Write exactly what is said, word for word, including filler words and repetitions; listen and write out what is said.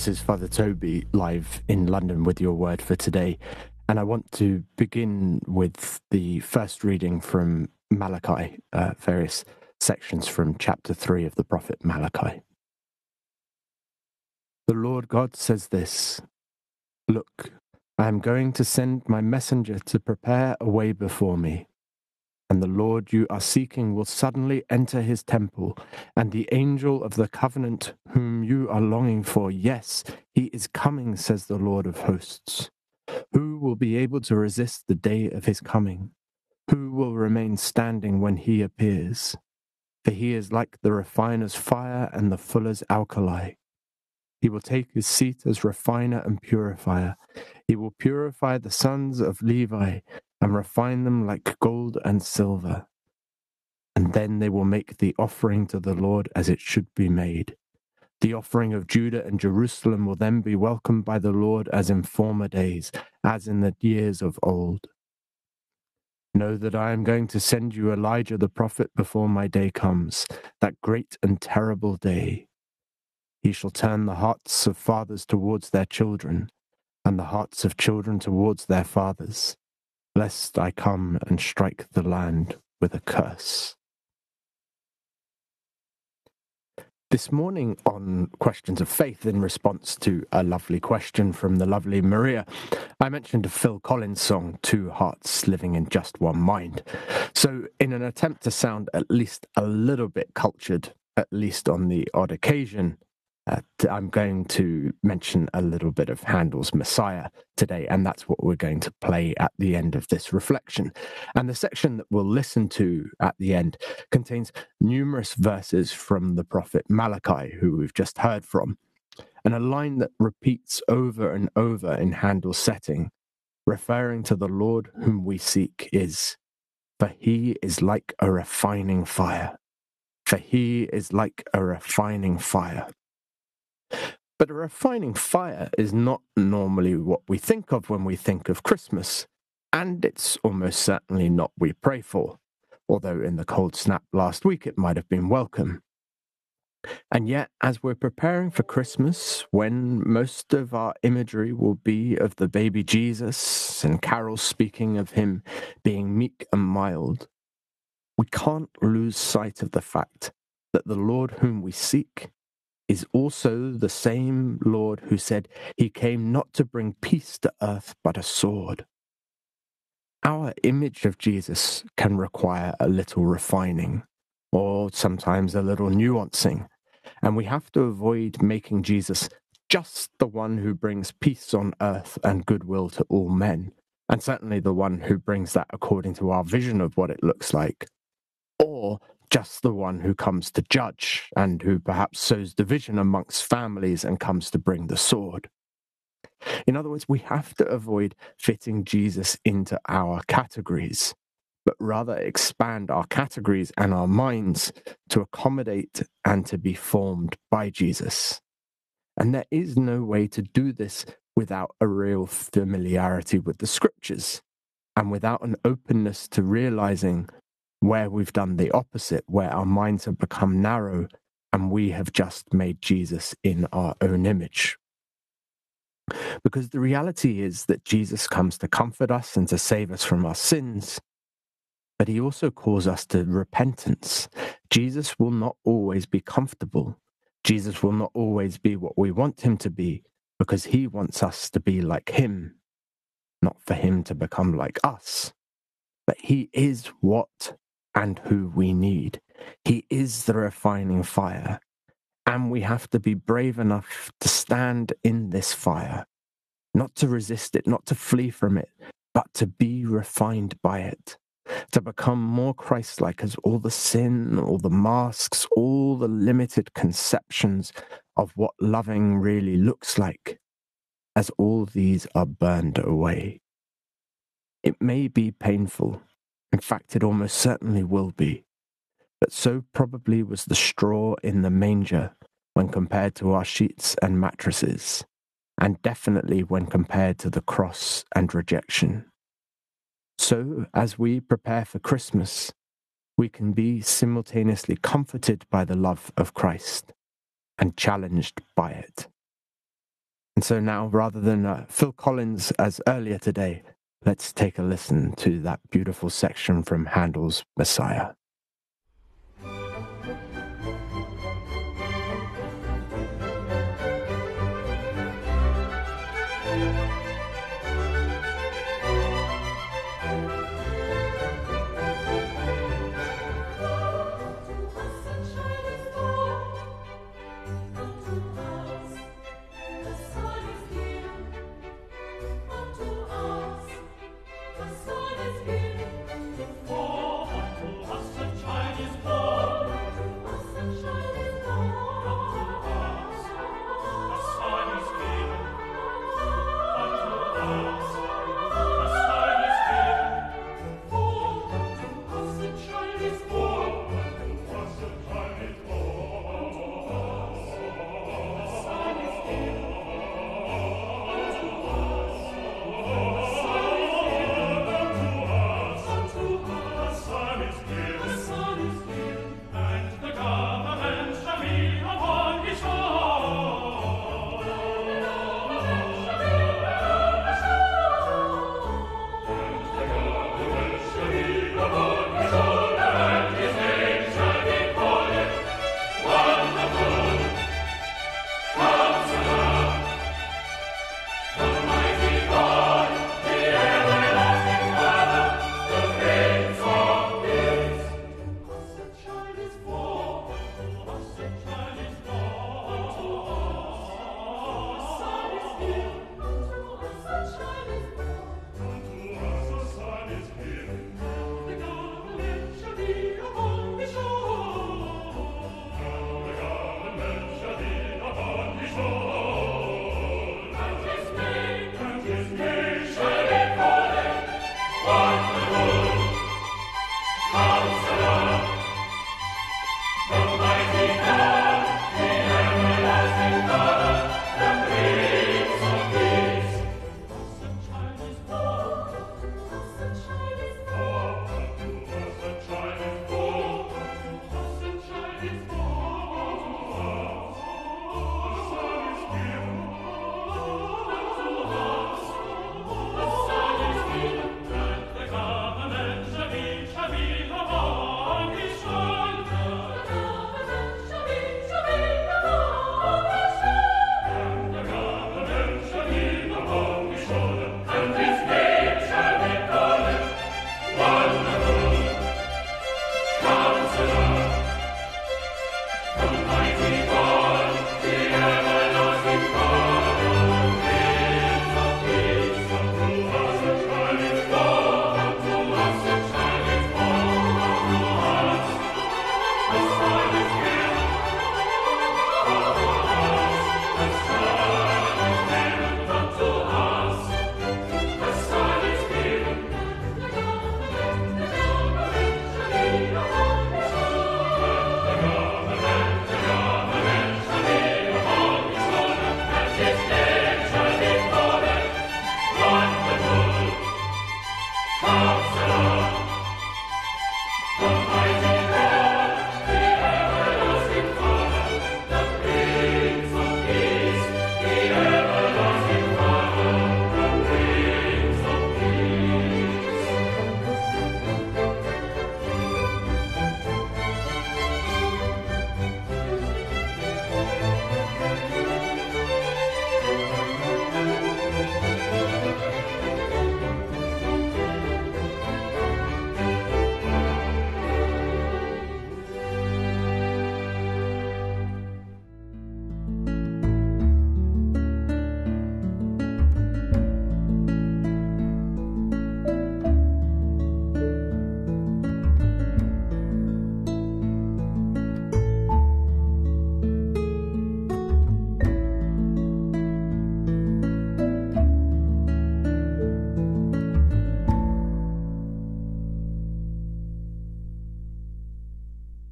This is Father Toby live in London with your word for today. And I want to begin with the first reading from Malachi, uh, various sections from chapter three of the prophet Malachi. The Lord God says this, "Look, I am going to send my messenger to prepare a way before me. And the Lord you are seeking will suddenly enter his temple, and the angel of the covenant whom you are longing for, yes, he is coming, says the Lord of hosts. Who will be able to resist the day of his coming? Who will remain standing when he appears? For he is like the refiner's fire and the fuller's alkali. He will take his seat as refiner and purifier. He will purify the sons of Levi and refine them like gold and silver. And then they will make the offering to the Lord as it should be made. The offering of Judah and Jerusalem will then be welcomed by the Lord as in former days, as in the years of old. Know that I am going to send you Elijah the prophet before my day comes, that great and terrible day. He shall turn the hearts of fathers towards their children, and the hearts of children towards their fathers, lest I come and strike the land with a curse." This morning on Questions of Faith, in response to a lovely question from the lovely Maria, I mentioned a Phil Collins song, Two Hearts Living in Just One Mind. So in an attempt to sound at least a little bit cultured, at least on the odd occasion, Uh, I'm going to mention a little bit of Handel's Messiah today, and that's what we're going to play at the end of this reflection. And the section that we'll listen to at the end contains numerous verses from the prophet Malachi, who we've just heard from. And a line that repeats over and over in Handel's setting, referring to the Lord whom we seek, is, "For he is like a refining fire. For he is like a refining fire." But a refining fire is not normally what we think of when we think of Christmas, and it's almost certainly not what we pray for, although in the cold snap last week it might have been welcome. And yet, as we're preparing for Christmas, when most of our imagery will be of the baby Jesus and carols speaking of him being meek and mild, we can't lose sight of the fact that the Lord whom we seek is also the same Lord who said he came not to bring peace to earth but a sword. Our image of Jesus can require a little refining, or sometimes a little nuancing, and we have to avoid making Jesus just the one who brings peace on earth and goodwill to all men, and certainly the one who brings that according to our vision of what it looks like, or just the one who comes to judge and who perhaps sows division amongst families and comes to bring the sword. In other words, we have to avoid fitting Jesus into our categories, but rather expand our categories and our minds to accommodate and to be formed by Jesus. And there is no way to do this without a real familiarity with the scriptures and without an openness to realizing where we've done the opposite, where our minds have become narrow and we have just made Jesus in our own image. Because the reality is that Jesus comes to comfort us and to save us from our sins, but he also calls us to repentance. Jesus will not always be comfortable. Jesus will not always be what we want him to be, because he wants us to be like him, not for him to become like us. But he is what and who we need. He is the refining fire, and we have to be brave enough to stand in this fire, not to resist it, not to flee from it, but to be refined by it, to become more Christ-like as all the sin, all the masks, all the limited conceptions of what loving really looks like, as all these are burned away. It may be painful. In fact, it almost certainly will be. But so probably was the straw in the manger when compared to our sheets and mattresses, and definitely when compared to the cross and rejection. So, as we prepare for Christmas, we can be simultaneously comforted by the love of Christ and challenged by it. And so now, rather than uh, Phil Collins as earlier today, let's take a listen to that beautiful section from Handel's Messiah.